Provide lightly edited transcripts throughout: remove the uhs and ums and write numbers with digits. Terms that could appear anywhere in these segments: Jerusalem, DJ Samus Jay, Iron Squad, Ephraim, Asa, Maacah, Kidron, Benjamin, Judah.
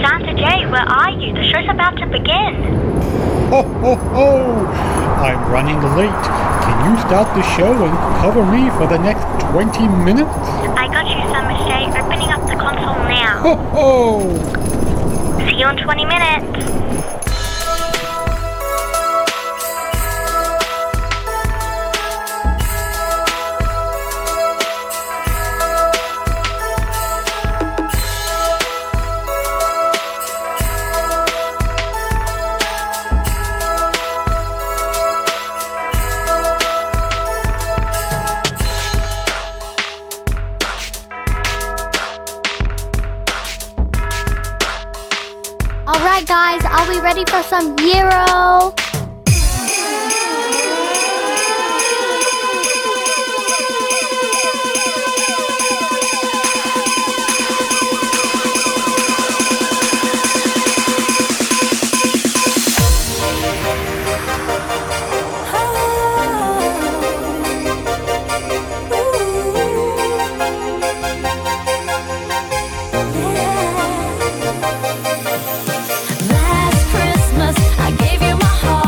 Santa Jay, where are you? The show's about to begin. Ho, ho, ho! I'm running late. Can you start the show and cover me for the next 20 minutes? I got you, Samus Jay. Opening up the console now. Ho, ho! See you in 20 minutes. Alright guys, are we ready for some gyro? My heart.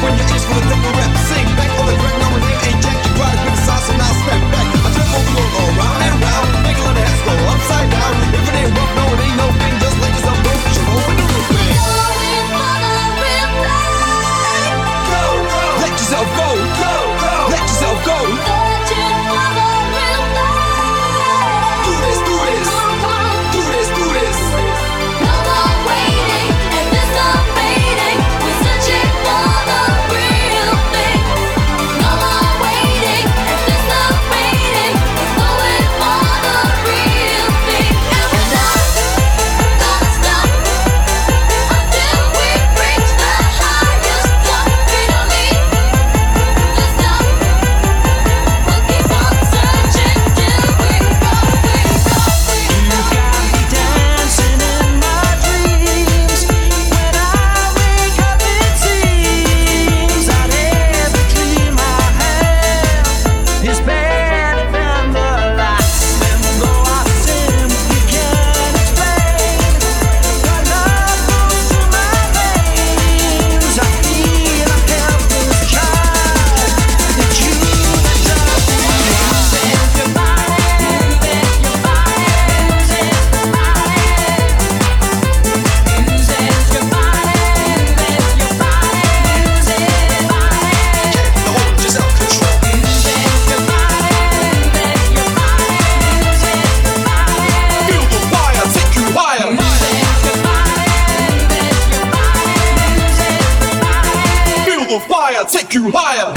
When your ears full of take you higher.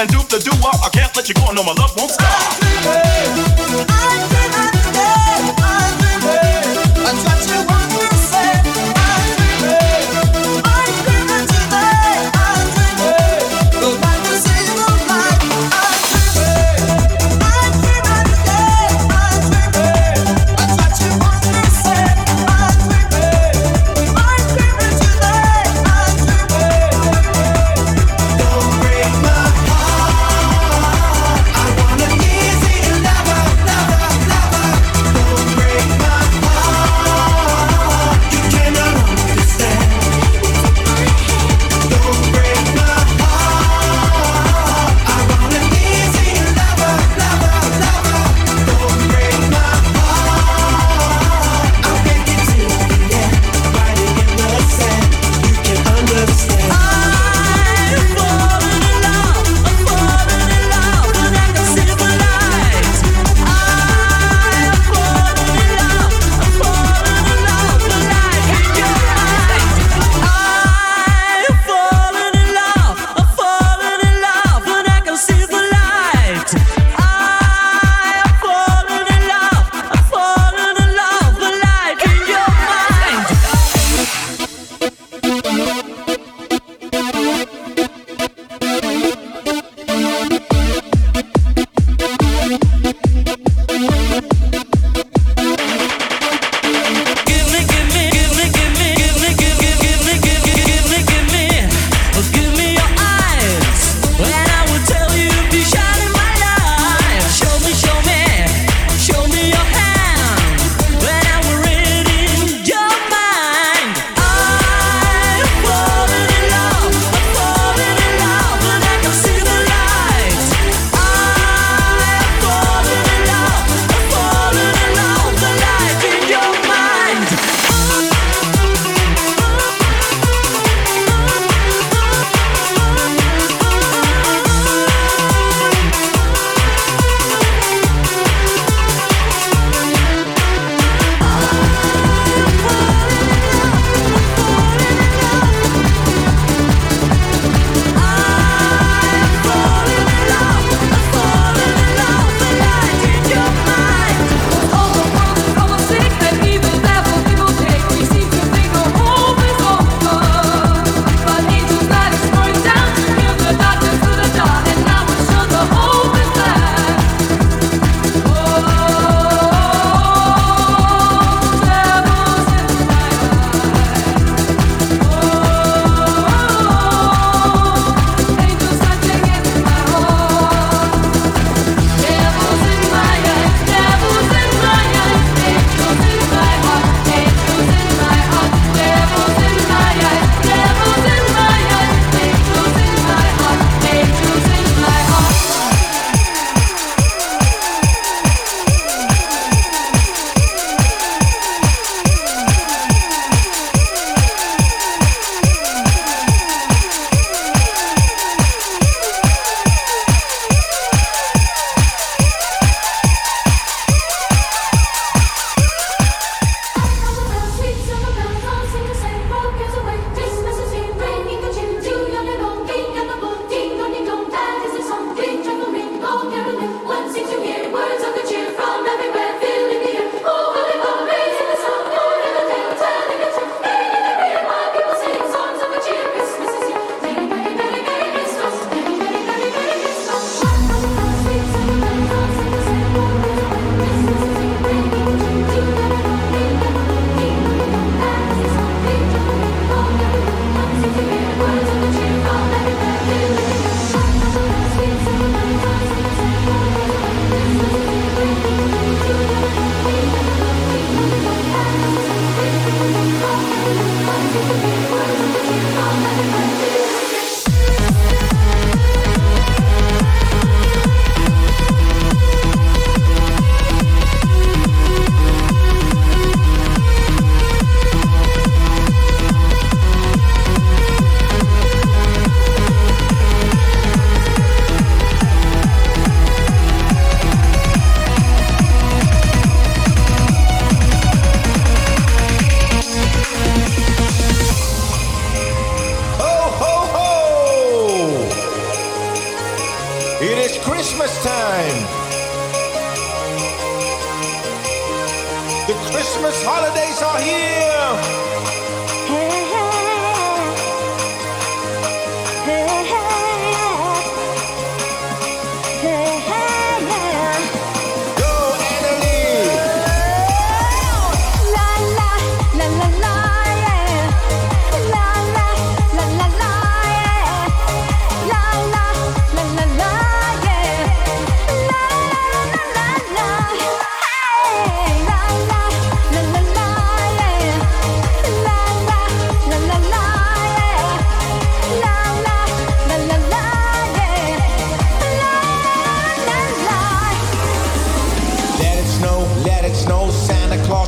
and do the doo-wop. I can't let you go, no, my love won't stop. I dream it. That's what you want me to say. I dream it. I dream it today. I dream it. Go back to zero night. I dream it. I dream it today. I dream it. That's what you want me to say. I dream it. I dream it today. I dream it. Don't break my heart. I wanna hear. The Christmas holidays are here.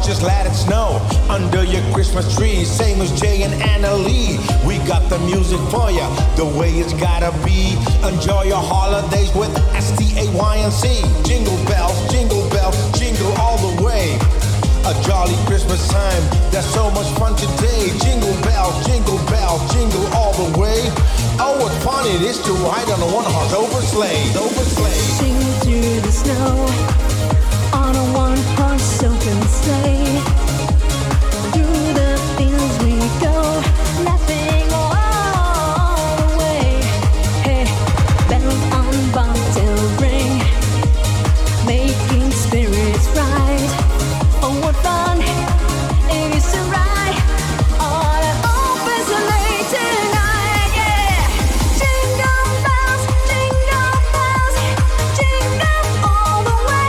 Just let it snow under your Christmas tree. Samus Jay and Anna Lee, we got the music for ya, the way it's gotta be. Enjoy your holidays with STAYNC. Jingle bells, jingle bells, jingle all the way. A jolly Christmas time, there's so much fun today. Jingle bells, jingle bells, jingle all the way. Oh, what fun it is to ride on a one-horse open sleigh, open sleigh. Sing through the snow on a one-horse open sleigh. Through the fields we go, laughing all the way. Hey, bells on bobtails ring, making spirits rise. Oh, what fun it is to ride on an open sleigh tonight, yeah. Jingle bells, all the way.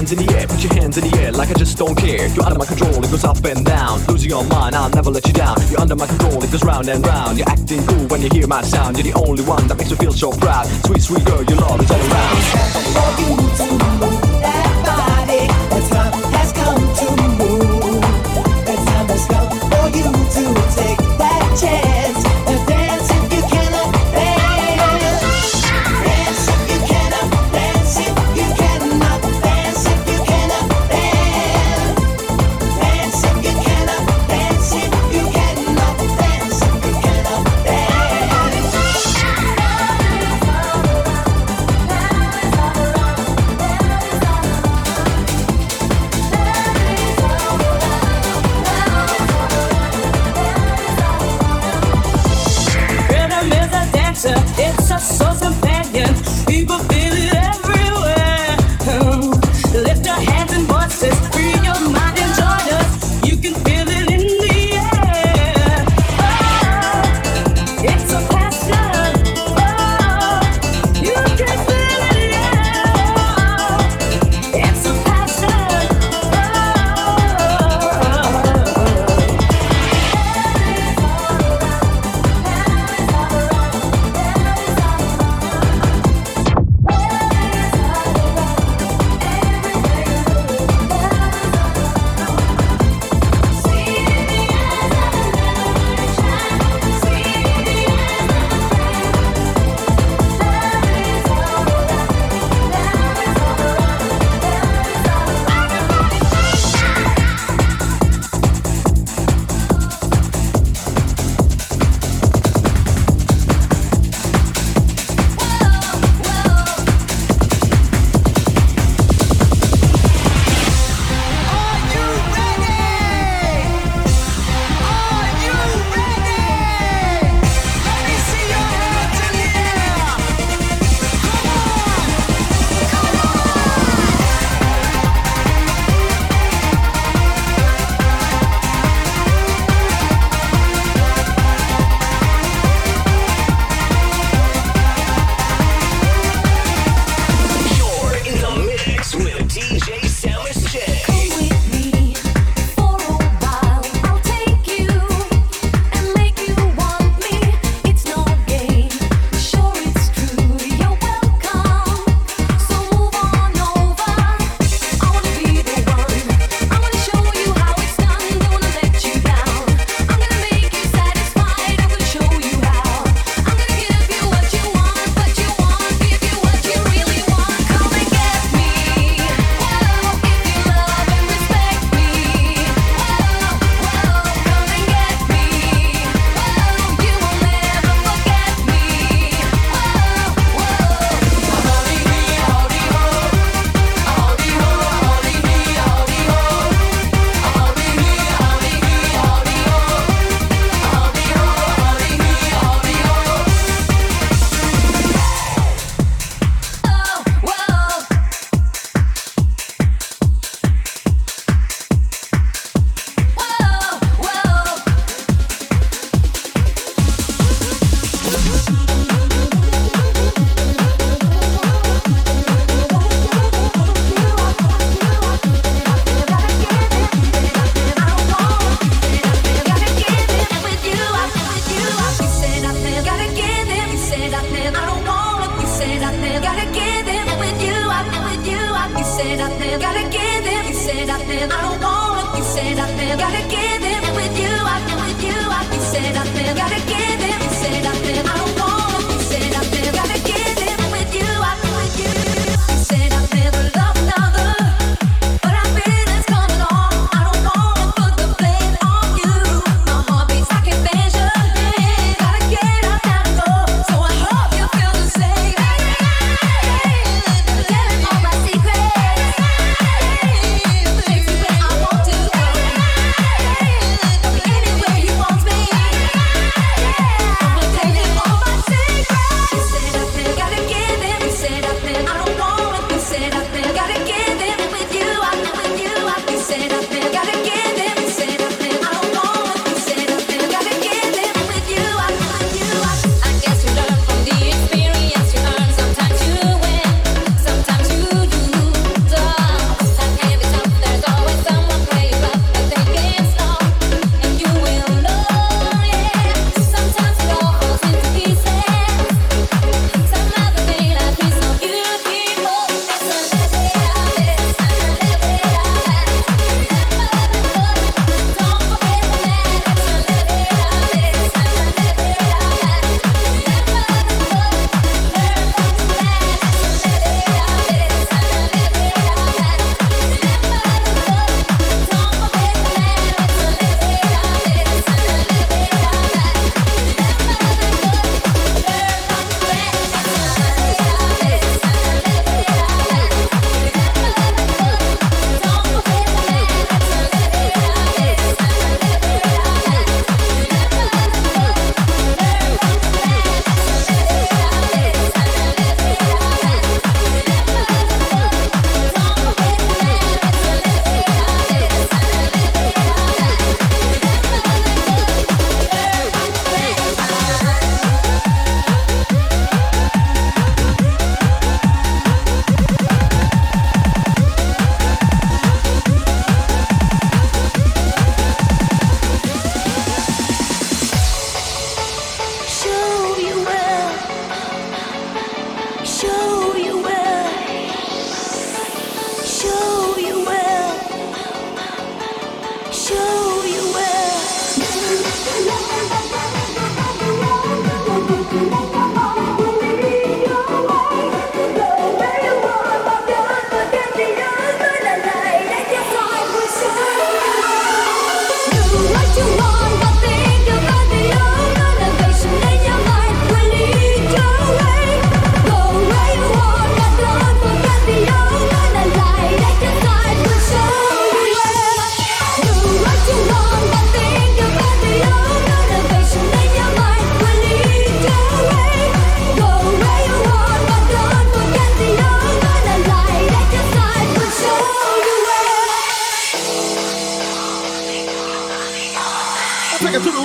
hands in the air, put your hands in the air like I just don't care. You're under my control, it goes up and down. Losing your mind, I'll never let you down. You're under my control, it goes round and round. You're acting cool when you hear my sound. You're the only one that makes me feel so proud. Sweet, sweet girl, your love is all around. That body, the time has come to move. The time has come for you to take that chance. It's a soul companion. People feel it everywhere. Lift your hands and voices. Free your mind and join us. You can feel it in the air. Oh, it's a passion. Oh, you can feel it in the air. It's a passion.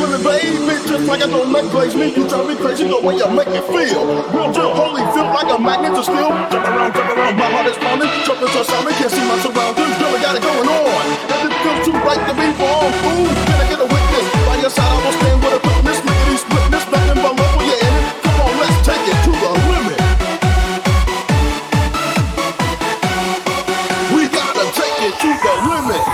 really blame me, just like I don't make plays me. You drive me crazy the way you make me feel. Real deal, holy feel like a magnet to steel. Jump around, my heart is pounding. Trumpets are sounding, can't see my surroundings. Really got it going on. Everything feels too right to be wrong. Ooh, can I get a witness? By your side I will stand with a witness. Lickety splitness, nothing but love for your enemy. Come on, let's take it to the limit. We gotta take it to the limit.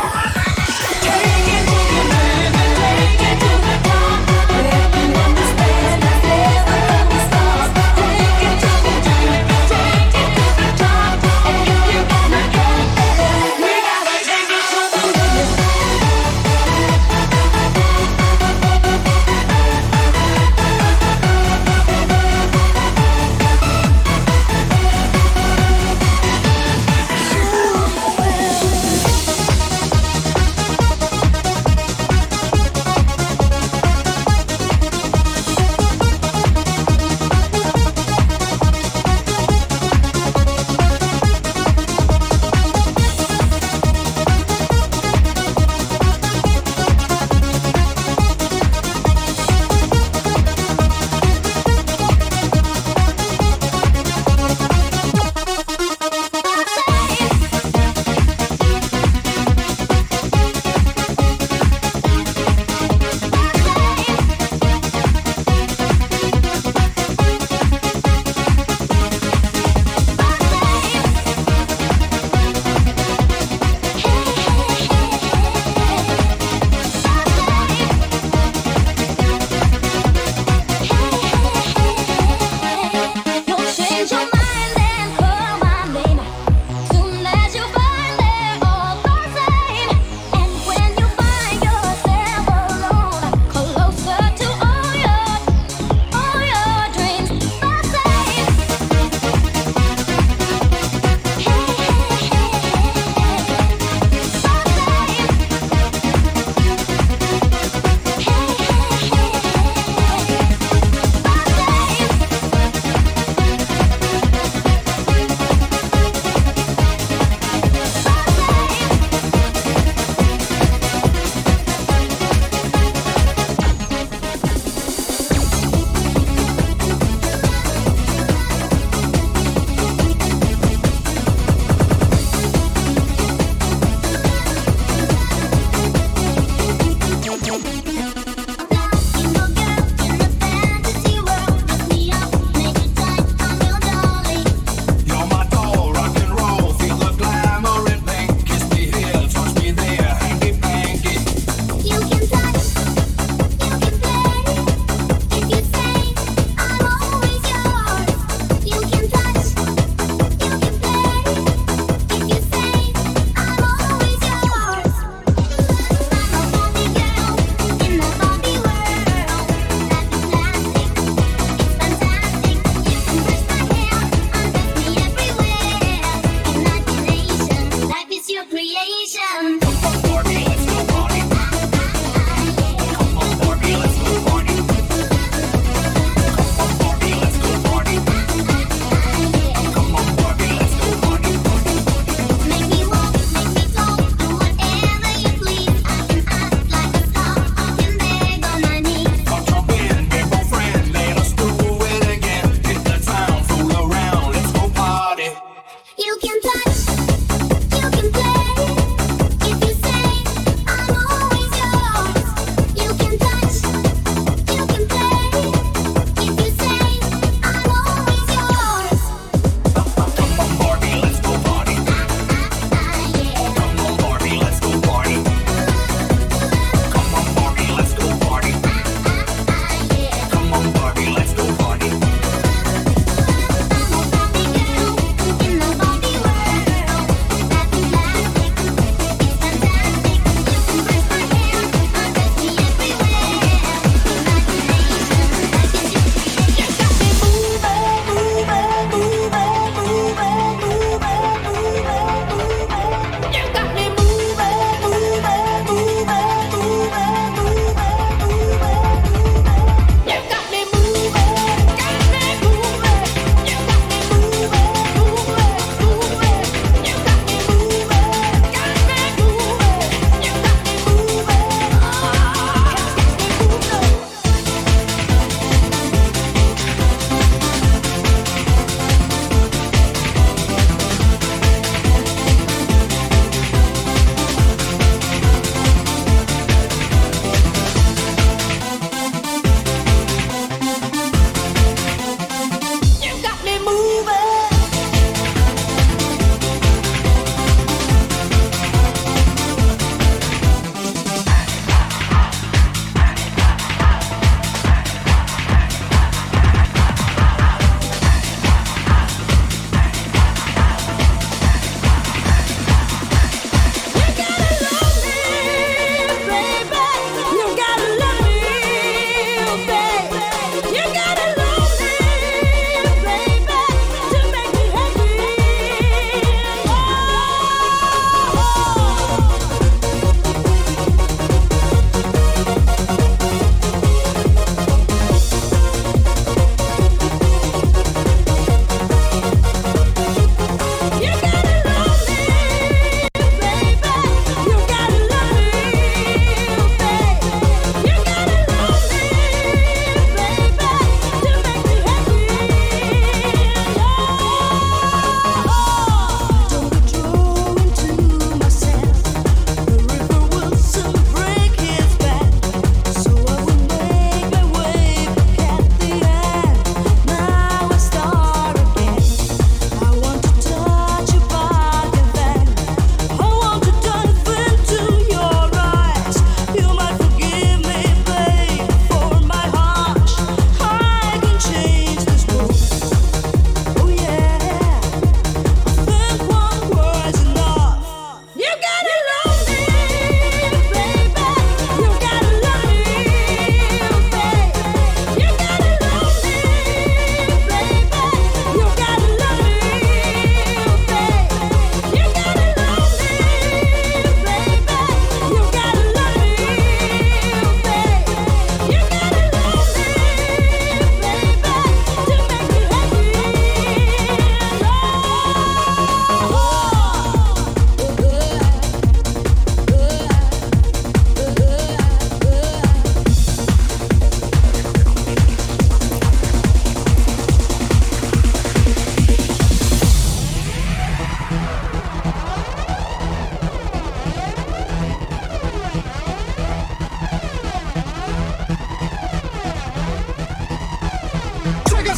You can touch, you can play, if you say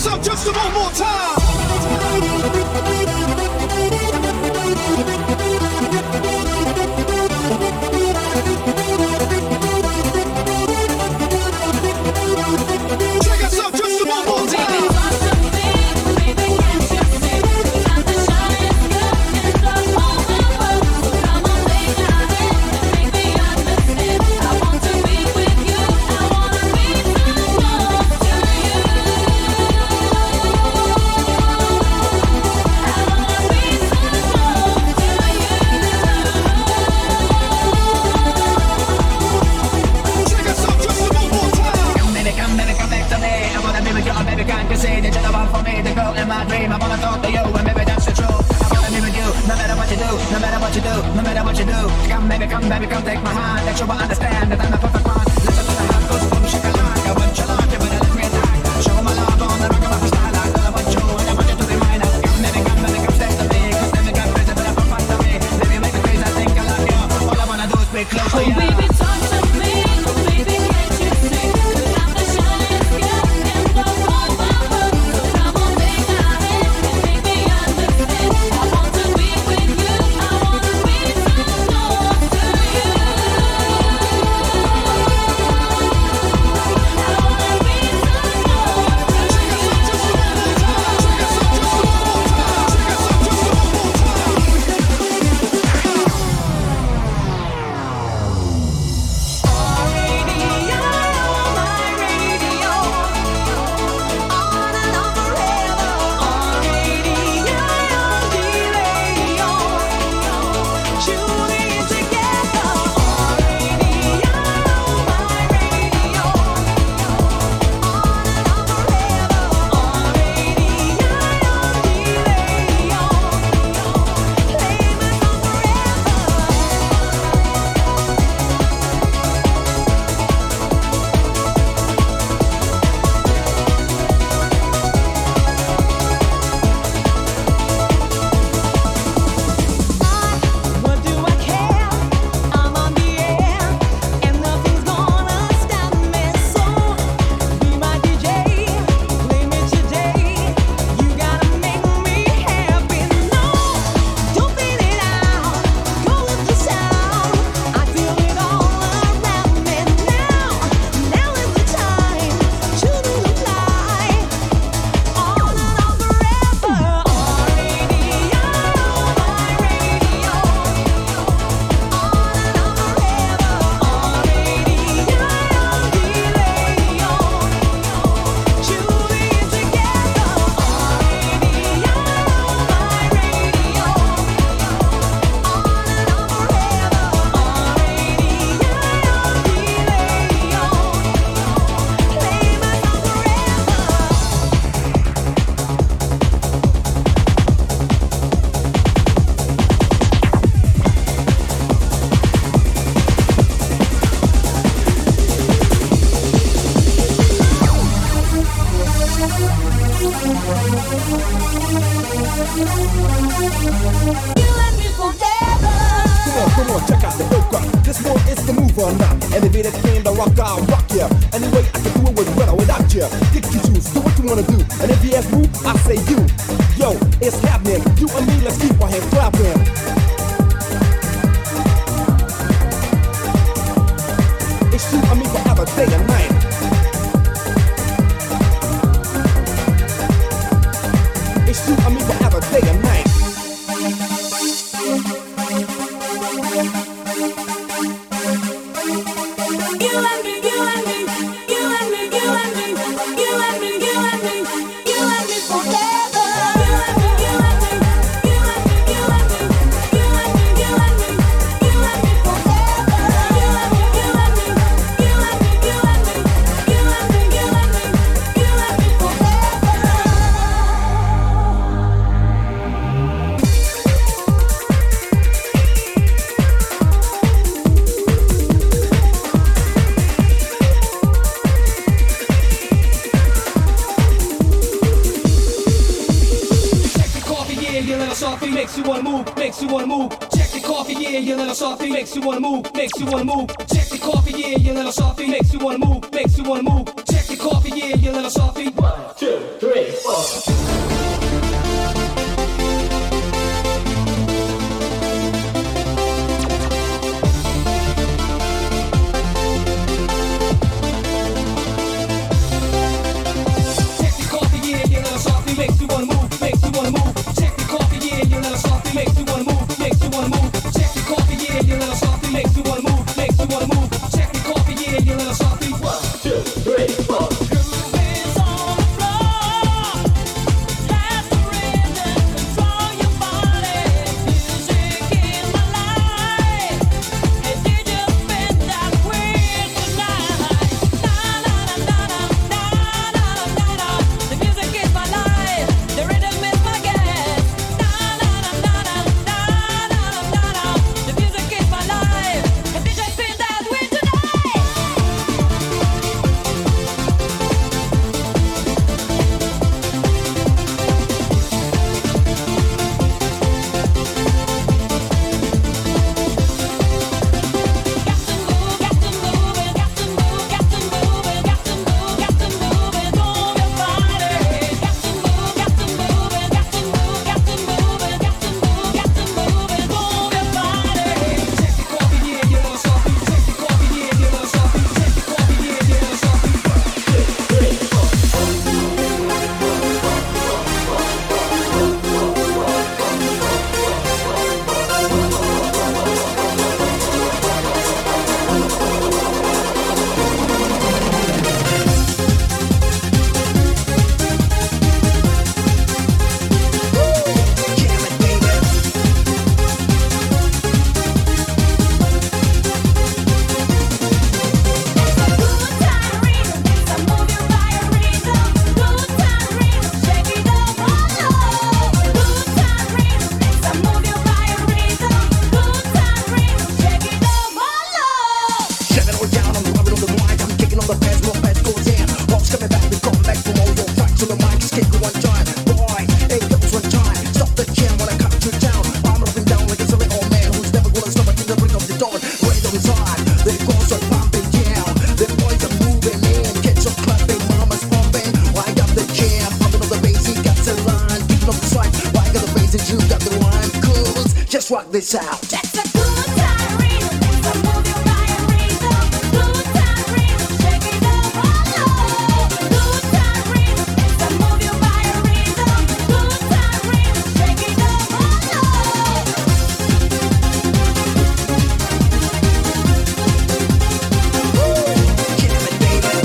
up just one more time. Check us up just one more time. Makes you wanna move, makes you wanna move. Check the coffee, yeah, your little softy makes you wanna move, makes you wanna move. Check the coffee, yeah, you little softy. 1, 2, 3, 4. This out. That's a good time rhythm. That's a move your body rhythm. Good time rhythm. Check it up all over. Good time rhythm. That's a move your body rhythm. Good time rhythm. Check it up all over. Jam it, baby.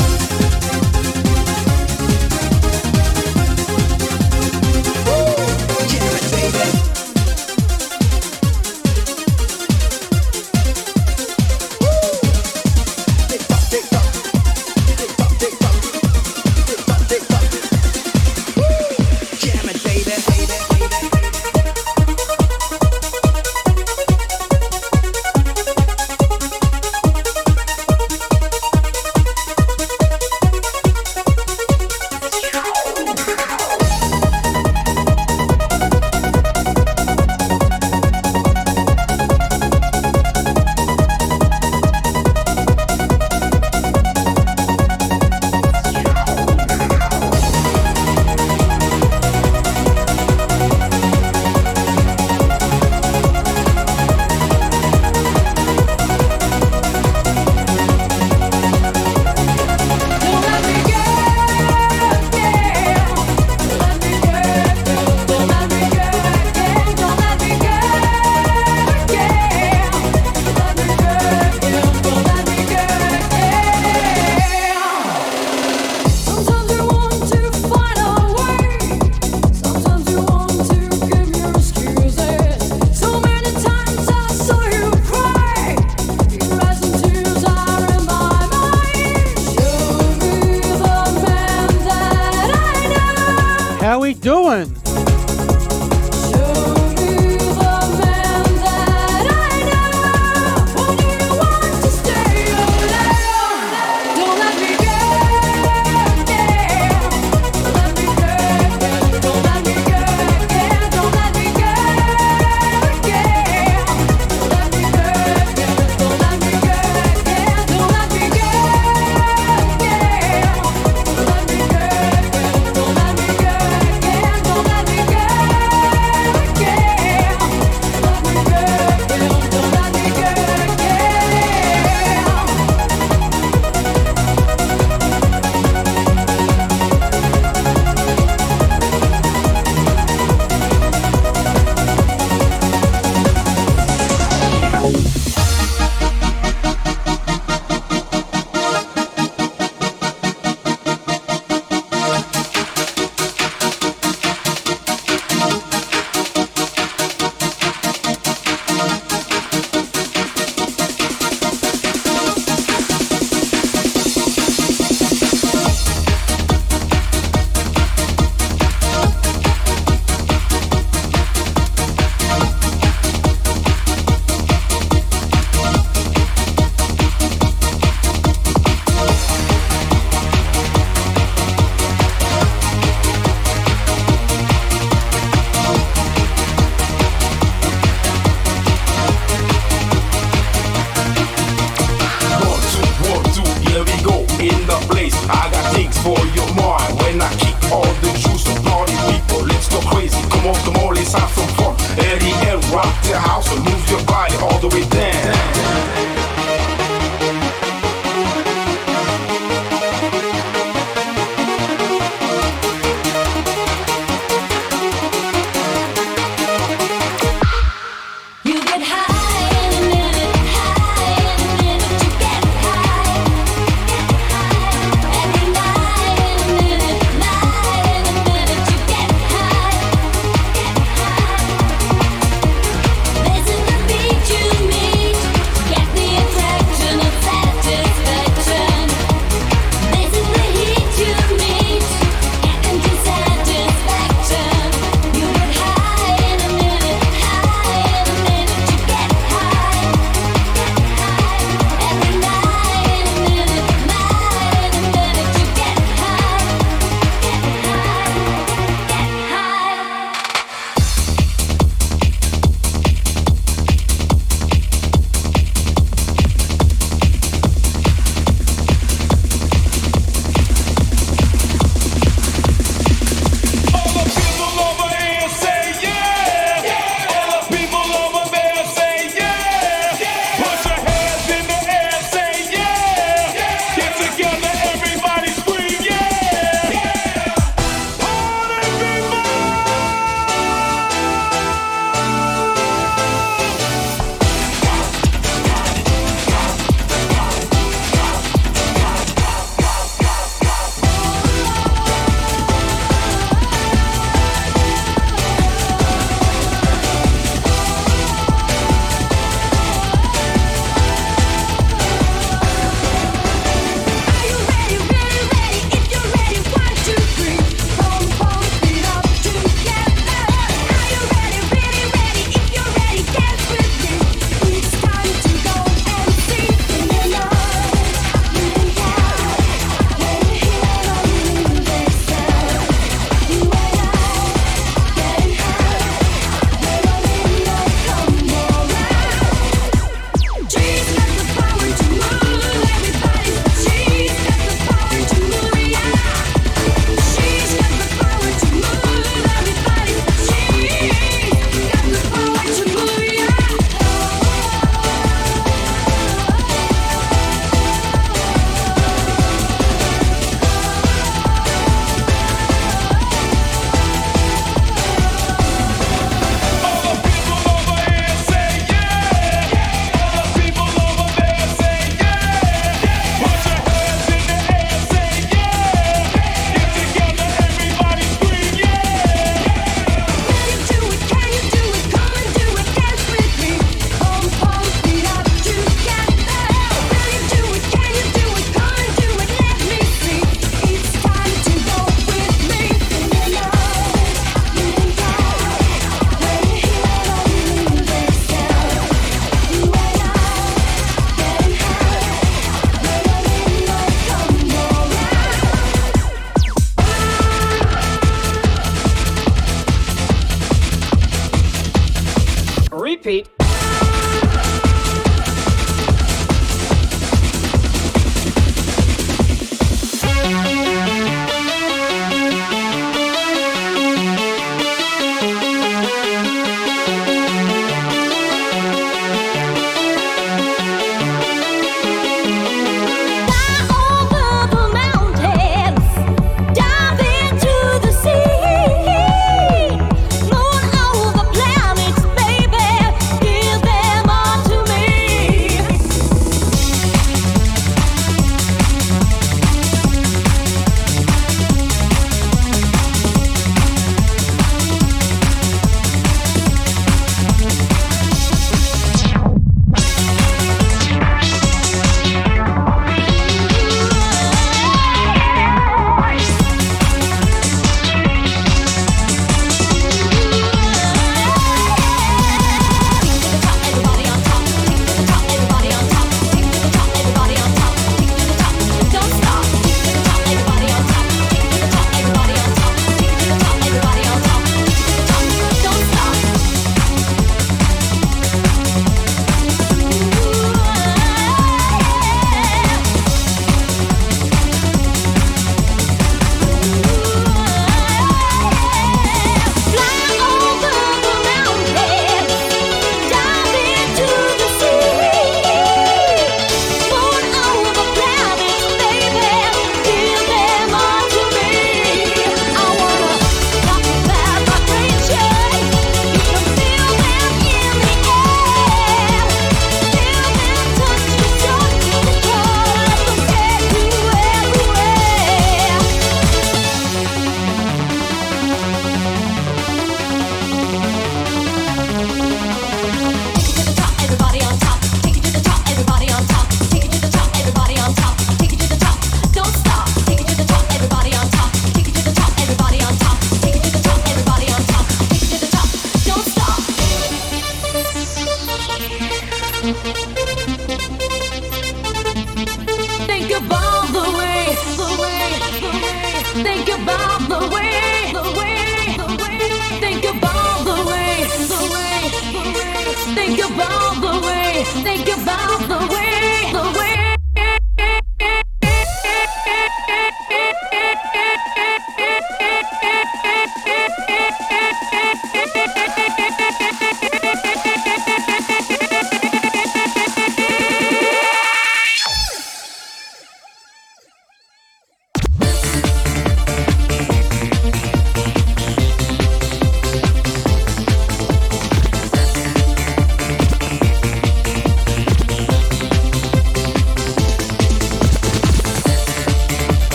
You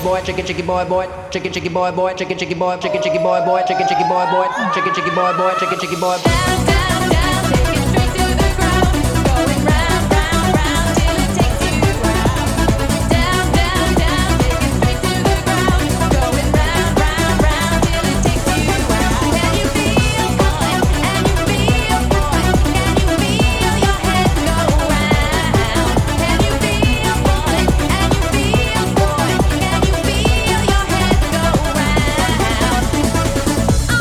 boy, chicken, chicken, boy, chicken, chicken, boy, chicken, chicken, boy, chicken, chicken, boy, chicken, chicken, boy. Down, down, down, take it straight to the ground. Going round, round, round till it takes you round. Down, down, down, take it straight to the ground. Going round, round, round till it takes you round. Can you feel, boy? Can you feel, boy? Can you feel your head go round? Can you feel, boy? Can you feel, boy? Can you feel your head go round? I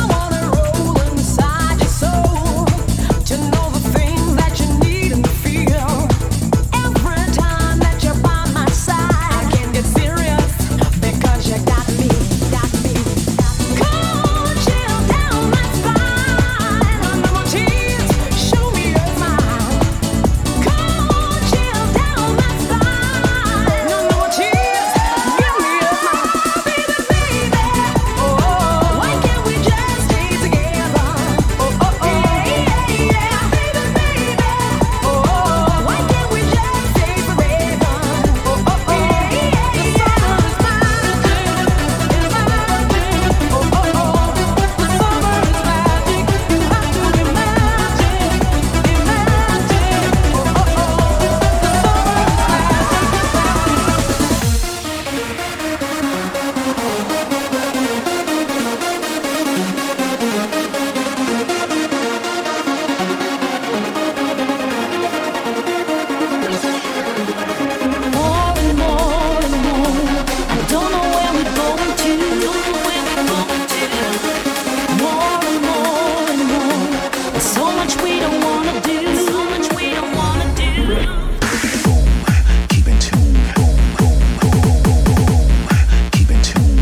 wanna roll inside your soul to know the things that you need and feel. Every time that you're by my side, I can get serious because you got me, got me. Cold chill down my spine, under my tears, show me your smile. Cold chill down my spine, under my tears, give me your smile, baby, baby. Oh, why can't we just stay together? Oh, yeah, baby, baby. Oh, why can't we just stay forever? Oh, the summer is magic, it's magic. Oh, the summer is magic, you have to imagine, imagine. The summer is magic, it's magic. More and more and more, I don't know where we're going to. More and more and more, there's so much we don't wanna do. Keep in tune, boom, boom, boom, boom, boom, boom, boom. Keep in tune.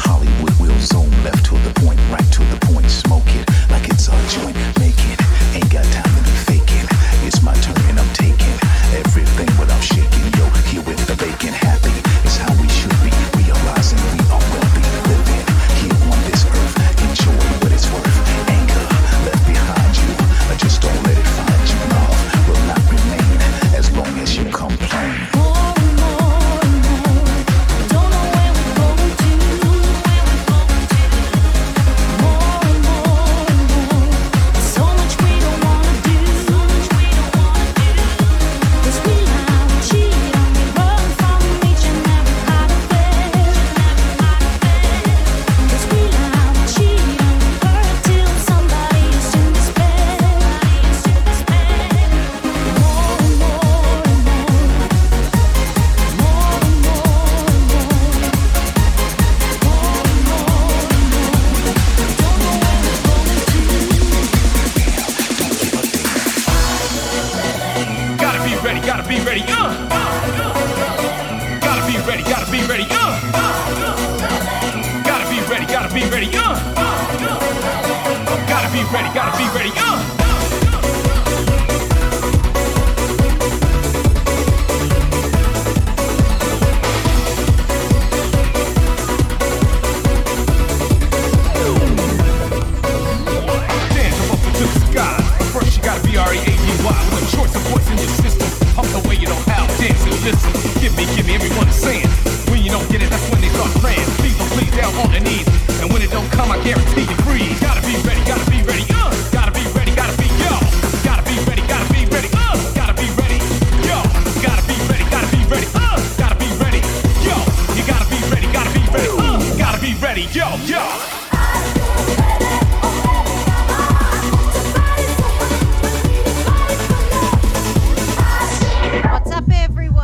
Hollywood will zone left to the point, right to the point. Smoke it like it's a joint. Make it. Ain't got time to be faking. It's my turn and I'm taking everything without shaking. Yo, here with the bacon. Happy is how we should be. Realizing we are wealthy. Living here on this earth. Enjoy what it's worth. Anger left behind you. Just don't let it find you. Love will not remain as long as you complain. Gotta be ready, gotta be ready, Gotta be ready, gotta be ready, Gotta be ready, gotta be ready, Gotta be ready, gotta be ready, Dance up into the sky. But first you gotta be R-E-A-D-Y. With shorts and voice in your system. Hump the way you don't how dance and listen. Give me, everyone is saying. When you don't get it, that's when they start playing. People please down on their knees. And when it don't come, I guarantee you freeze. Gotta be ready, gotta be yo. Gotta be ready, gotta be ready, yo. Gotta be ready, gotta be ready, yo. You gotta be ready, gotta be ready, yo, yo. What's up, everyone?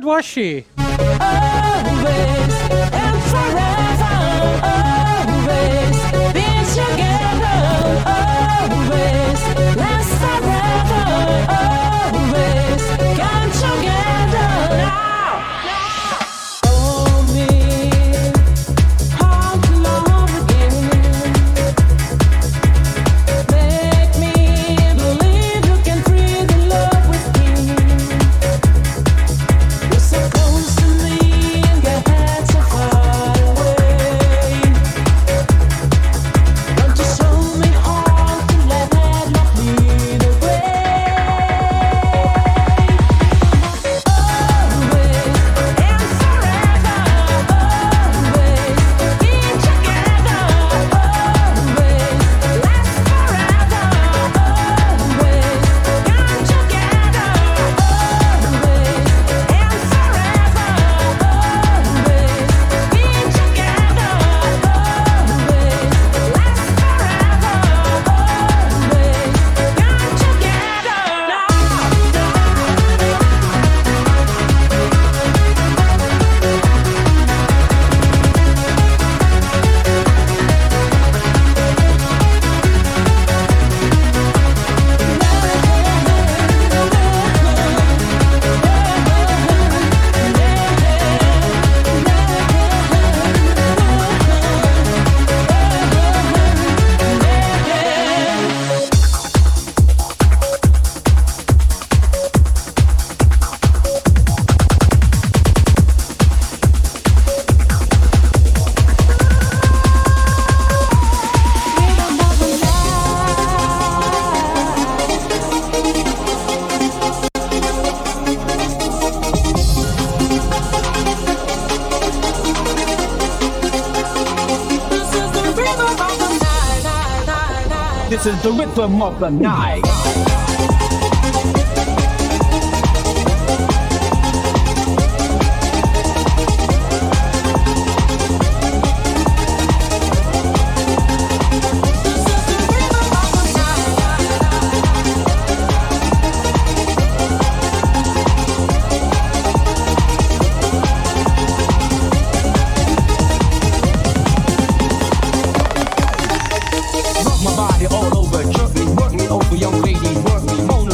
Was she? Always and forever, always been together, always last forever, always come together now. Show me how to love again. Make me believe you can breathe in love with me. This is the rhythm of the night. Work me over, jerk me, work me over, young lady, work me, moan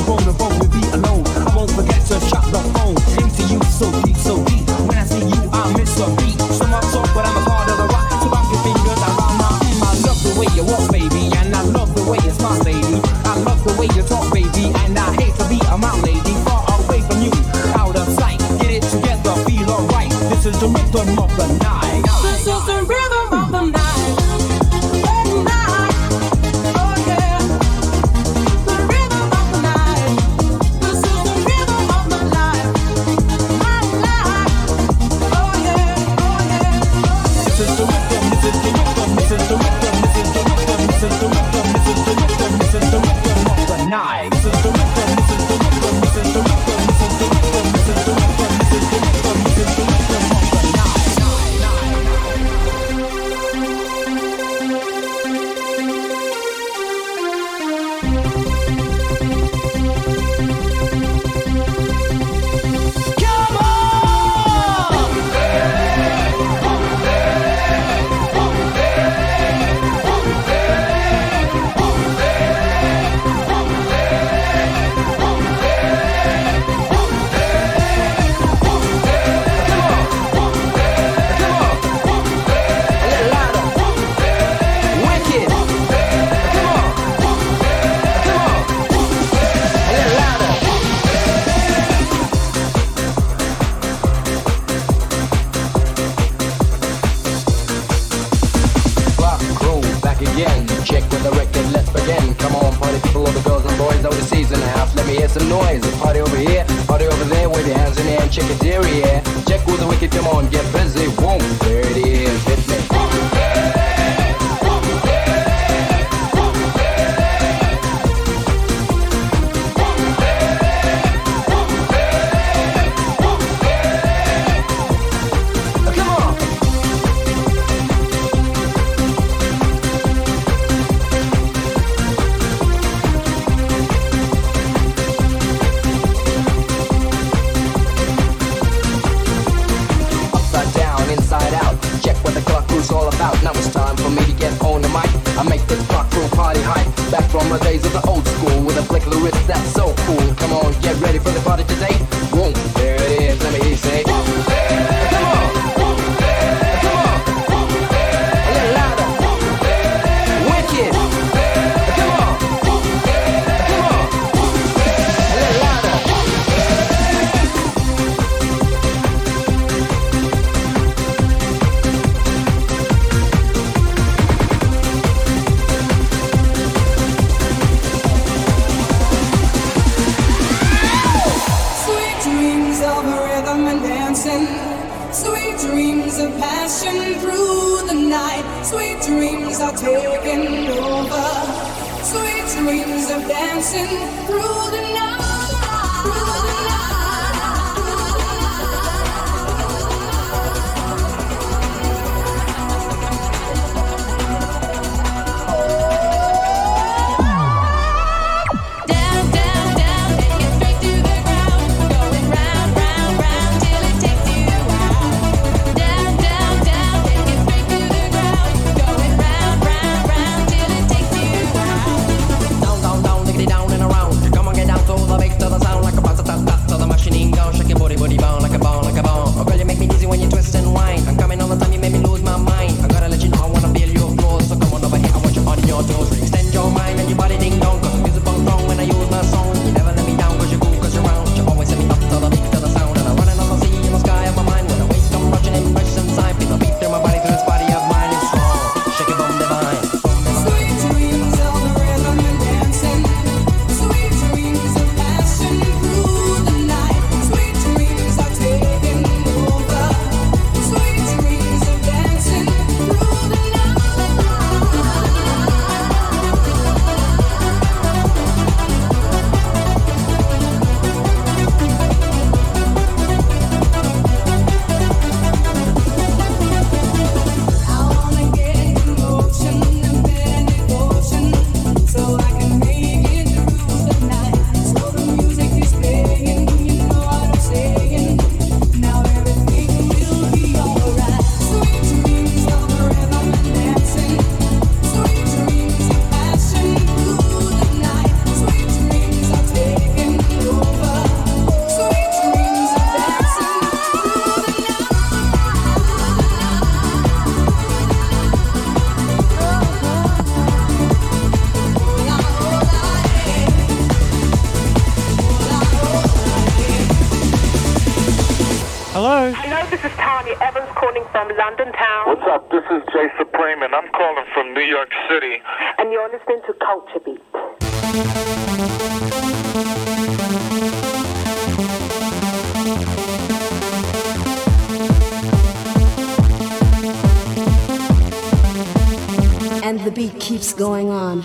And the beat keeps going on.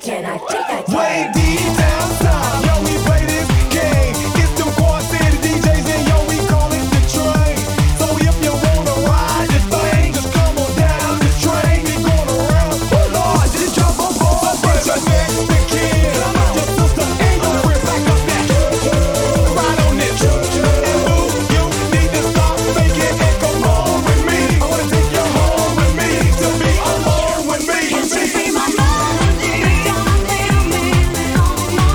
can I take that? Way deep downside, yo, we play this game. It's them Quad City DJs and yo, we call it the train. So if you wanna ride this thing, just come on down this train. We going around, oh Lord, just jump on board. So put your neck to kill. Your sister and your friend back up that. Ride on this, and move. You need to stop faking and come home with me. I wanna take you home with me, to be alone with me. Can you be my love? You're my little man, little man.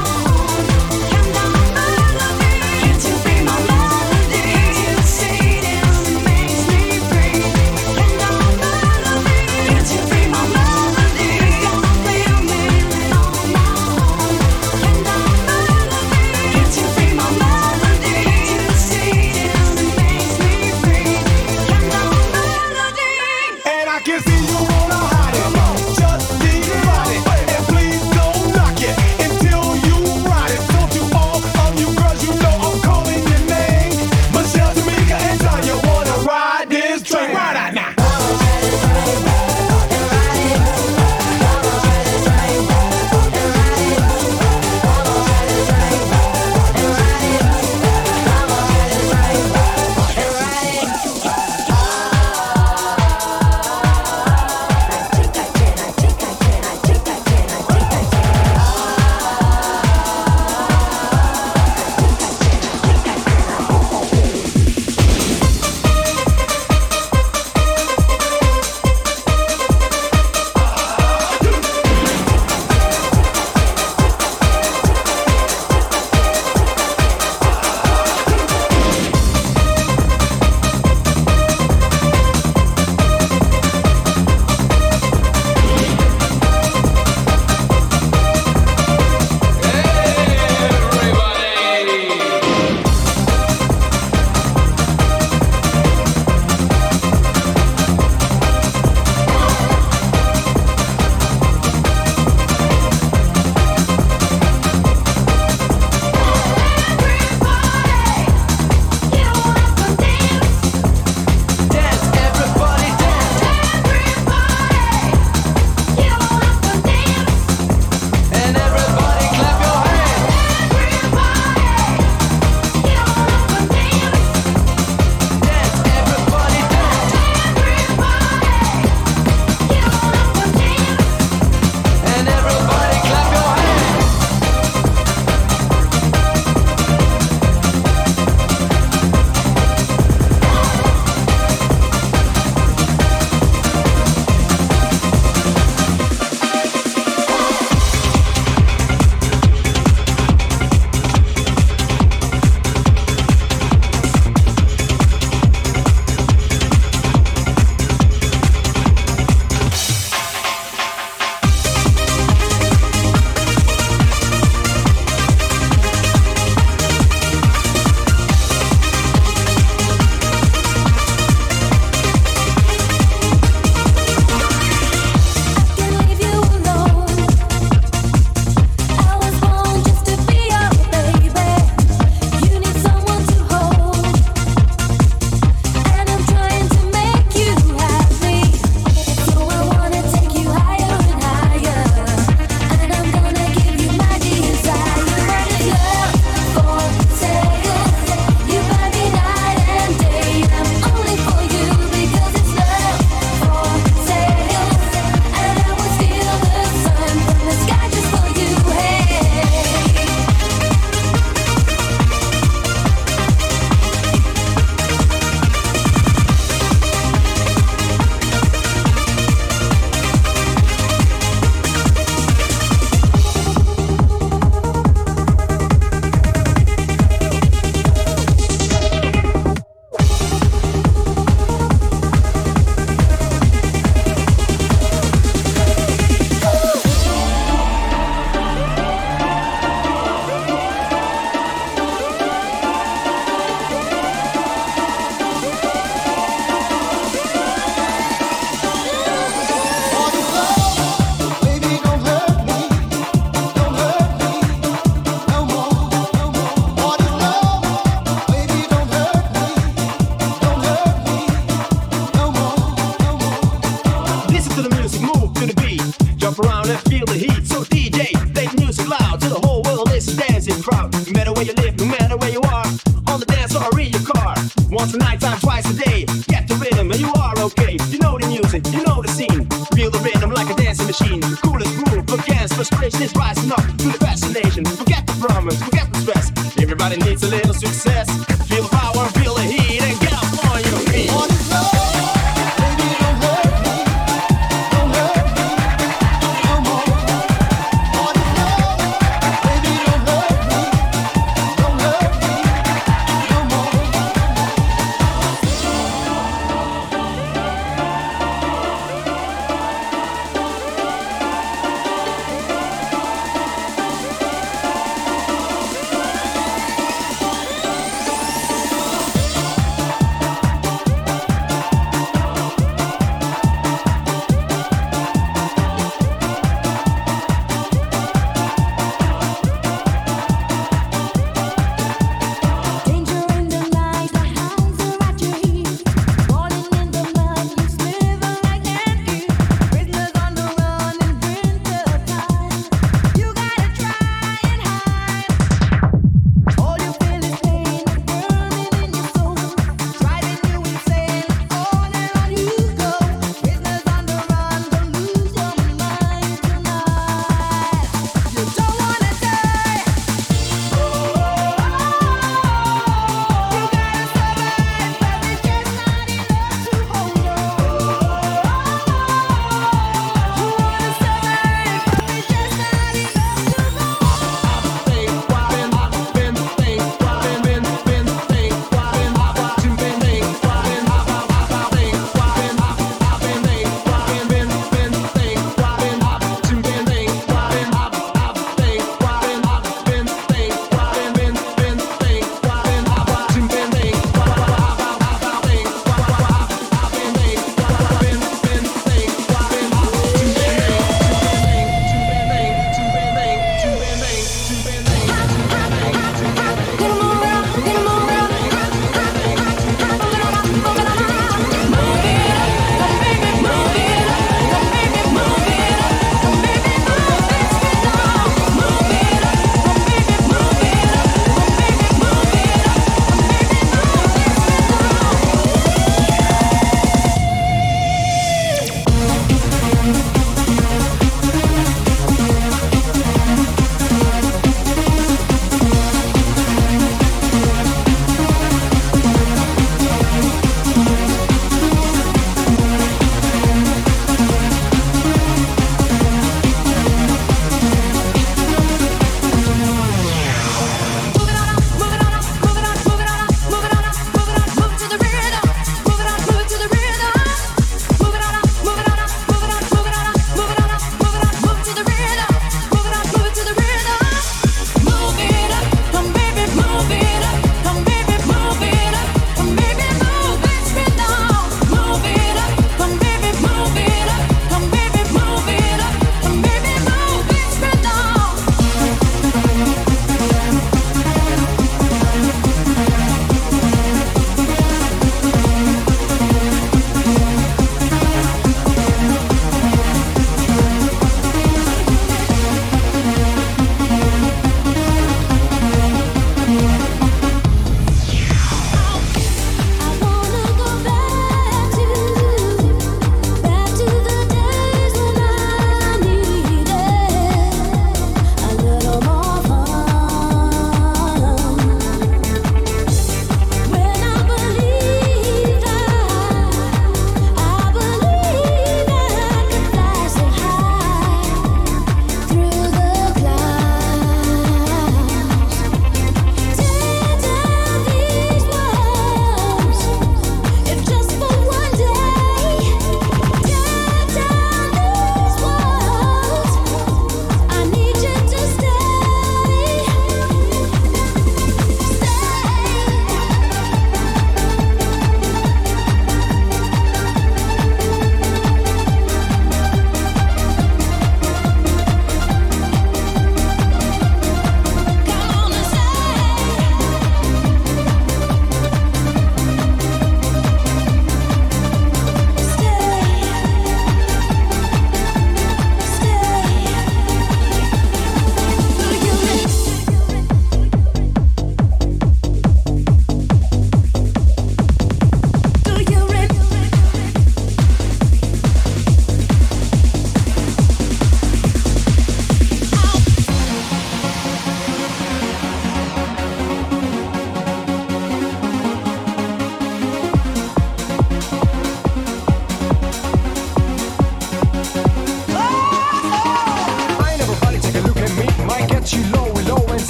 dancing crowd. No matter where you live, no matter where you are, on the dance or in your car. Once a night time, twice a day. Get the rhythm and you are okay. You know the music, you know the scene. Feel the rhythm like a dancing machine. Coolest groove against frustration is rising up to the fascination. Forget the problems, forget the stress. Everybody needs a little success. Feel the power, feel the heat, and get up on your feet. On the floor.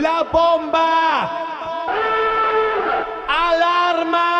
la bomba, alarma.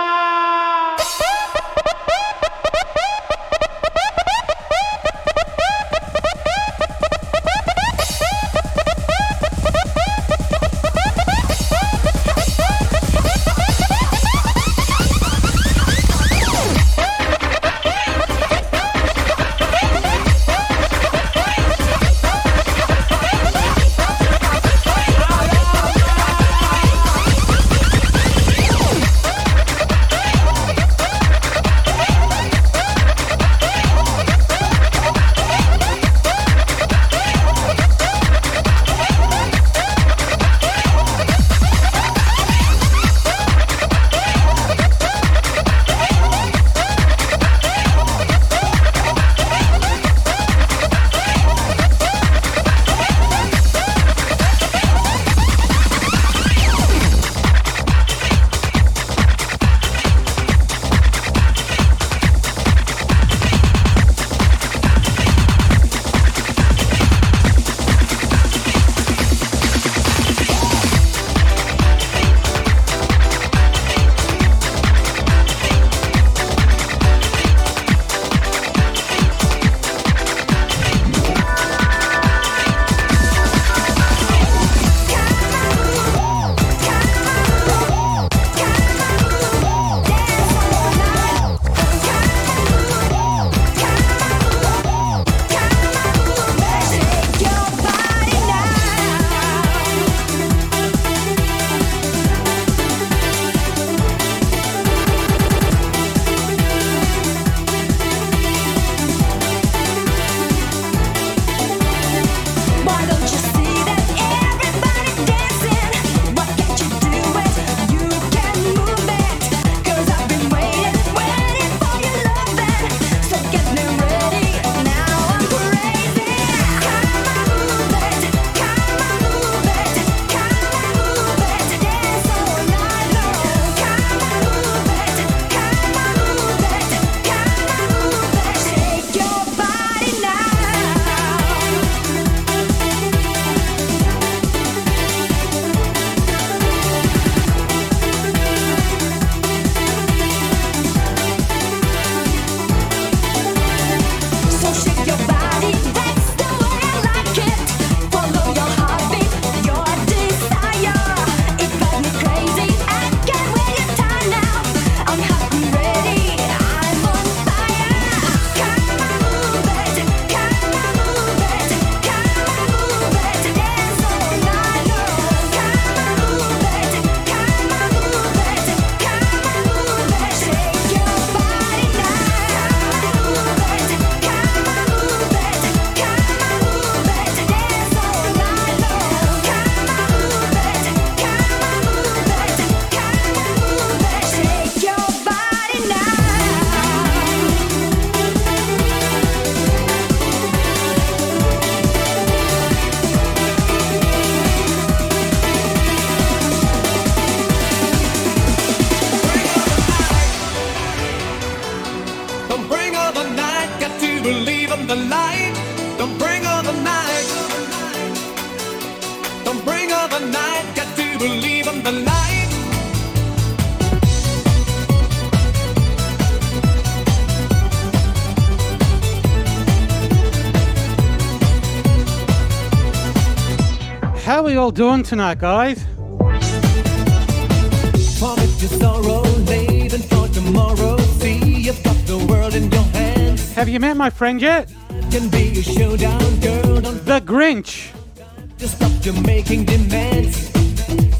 How are we all doing tonight, guys? Have you met my friend yet? The Grinch. Just stop your making demands.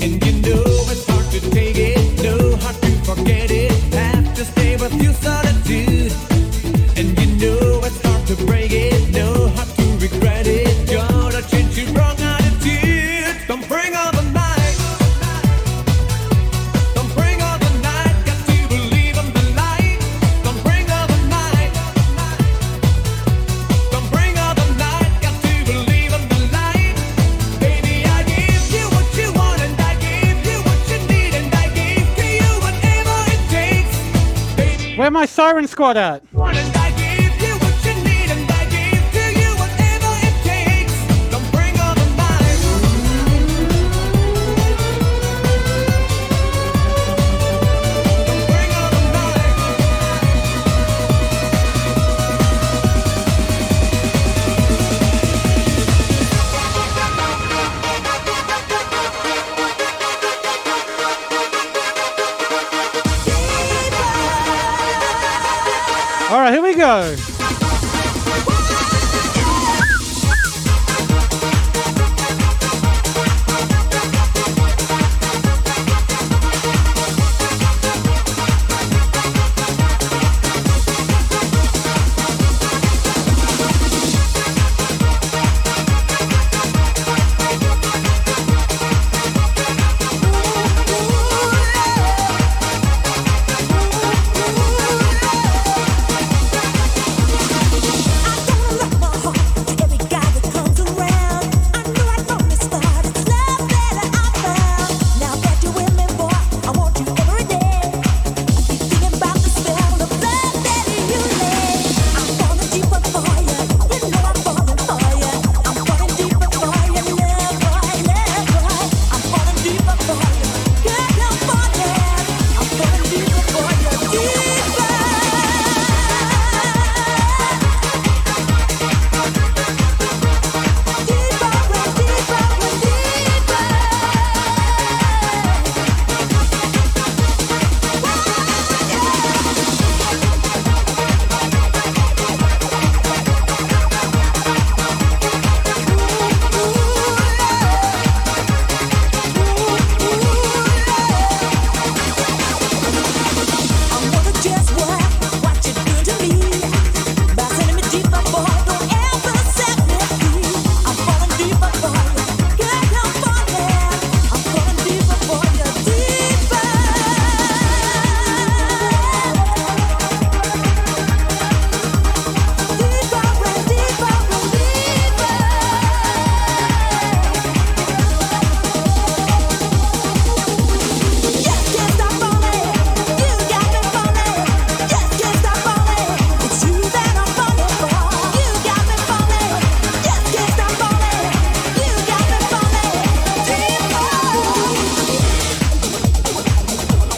And you know it's hard to take it, no hard to forget it. Have to stay with your solitude. And you know it's hard to break it, no hard to regret it. You're not changing wrong attitude. Don't bring all the night. Don't bring all the night. Got to believe in the light. Don't bring all the night. Don't bring all the night. Got to believe in the light. Baby, I give you what you want, and I give you what you need, and I give to you whatever it takes. Baby, where my Siren Squad at? right, here we go.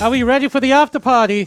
Are we ready for the after party?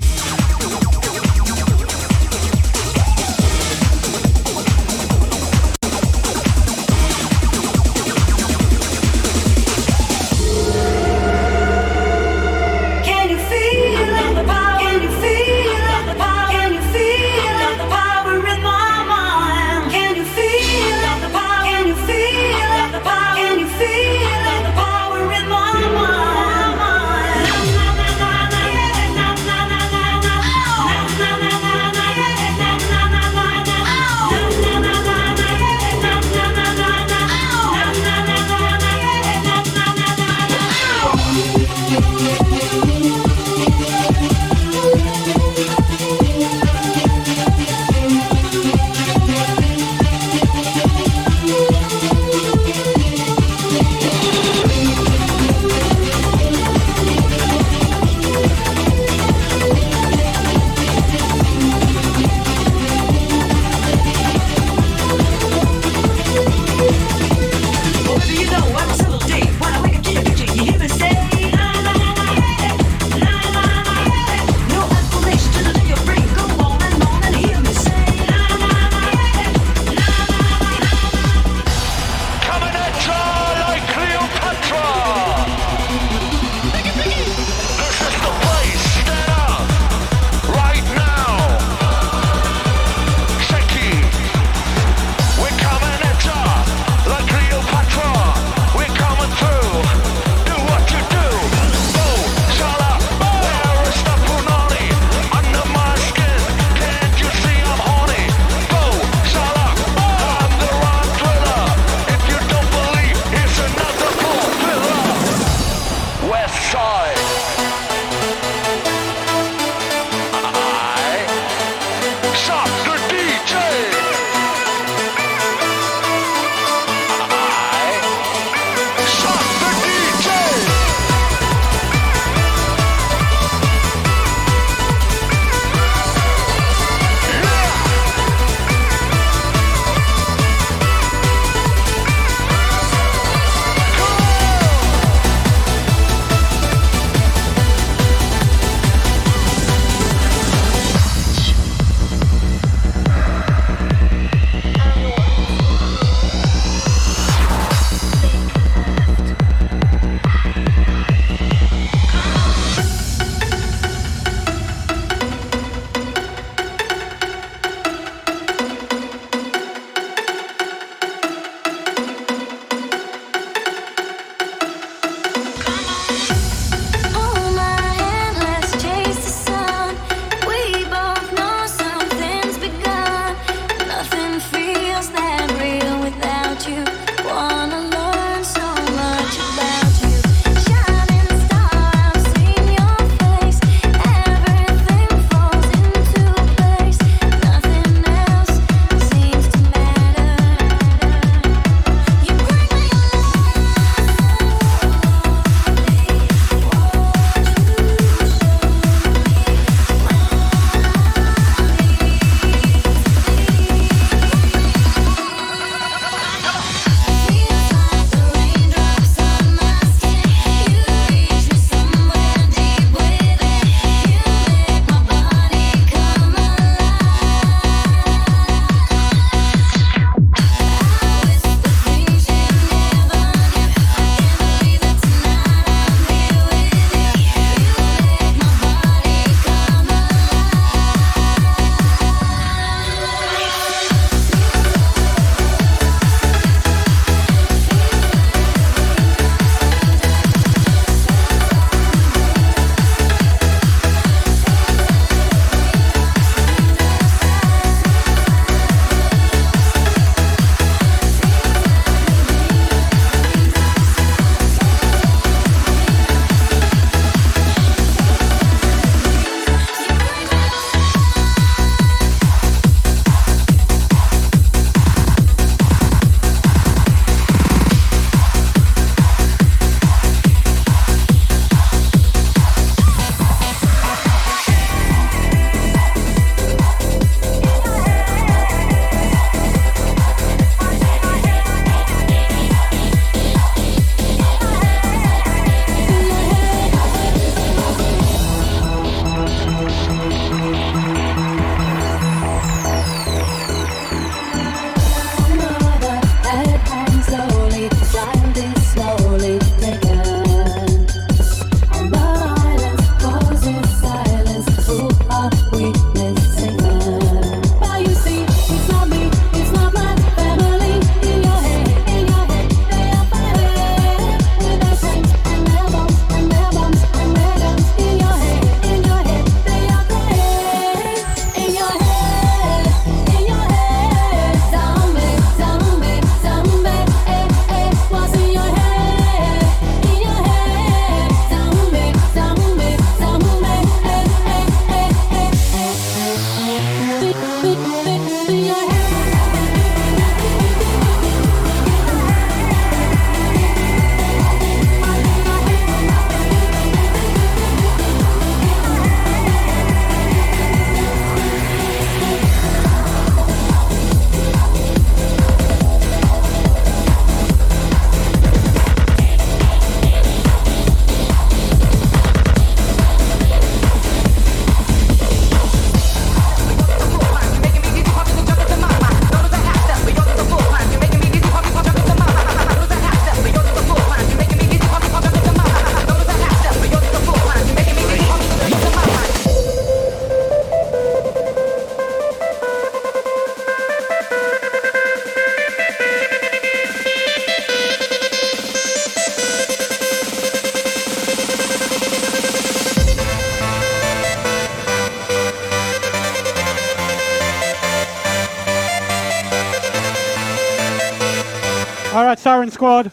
that's Iron Squad.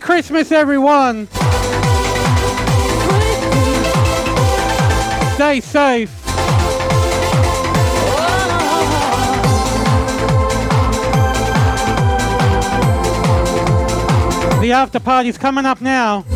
Christmas, everyone. Stay safe. The after party's coming up now.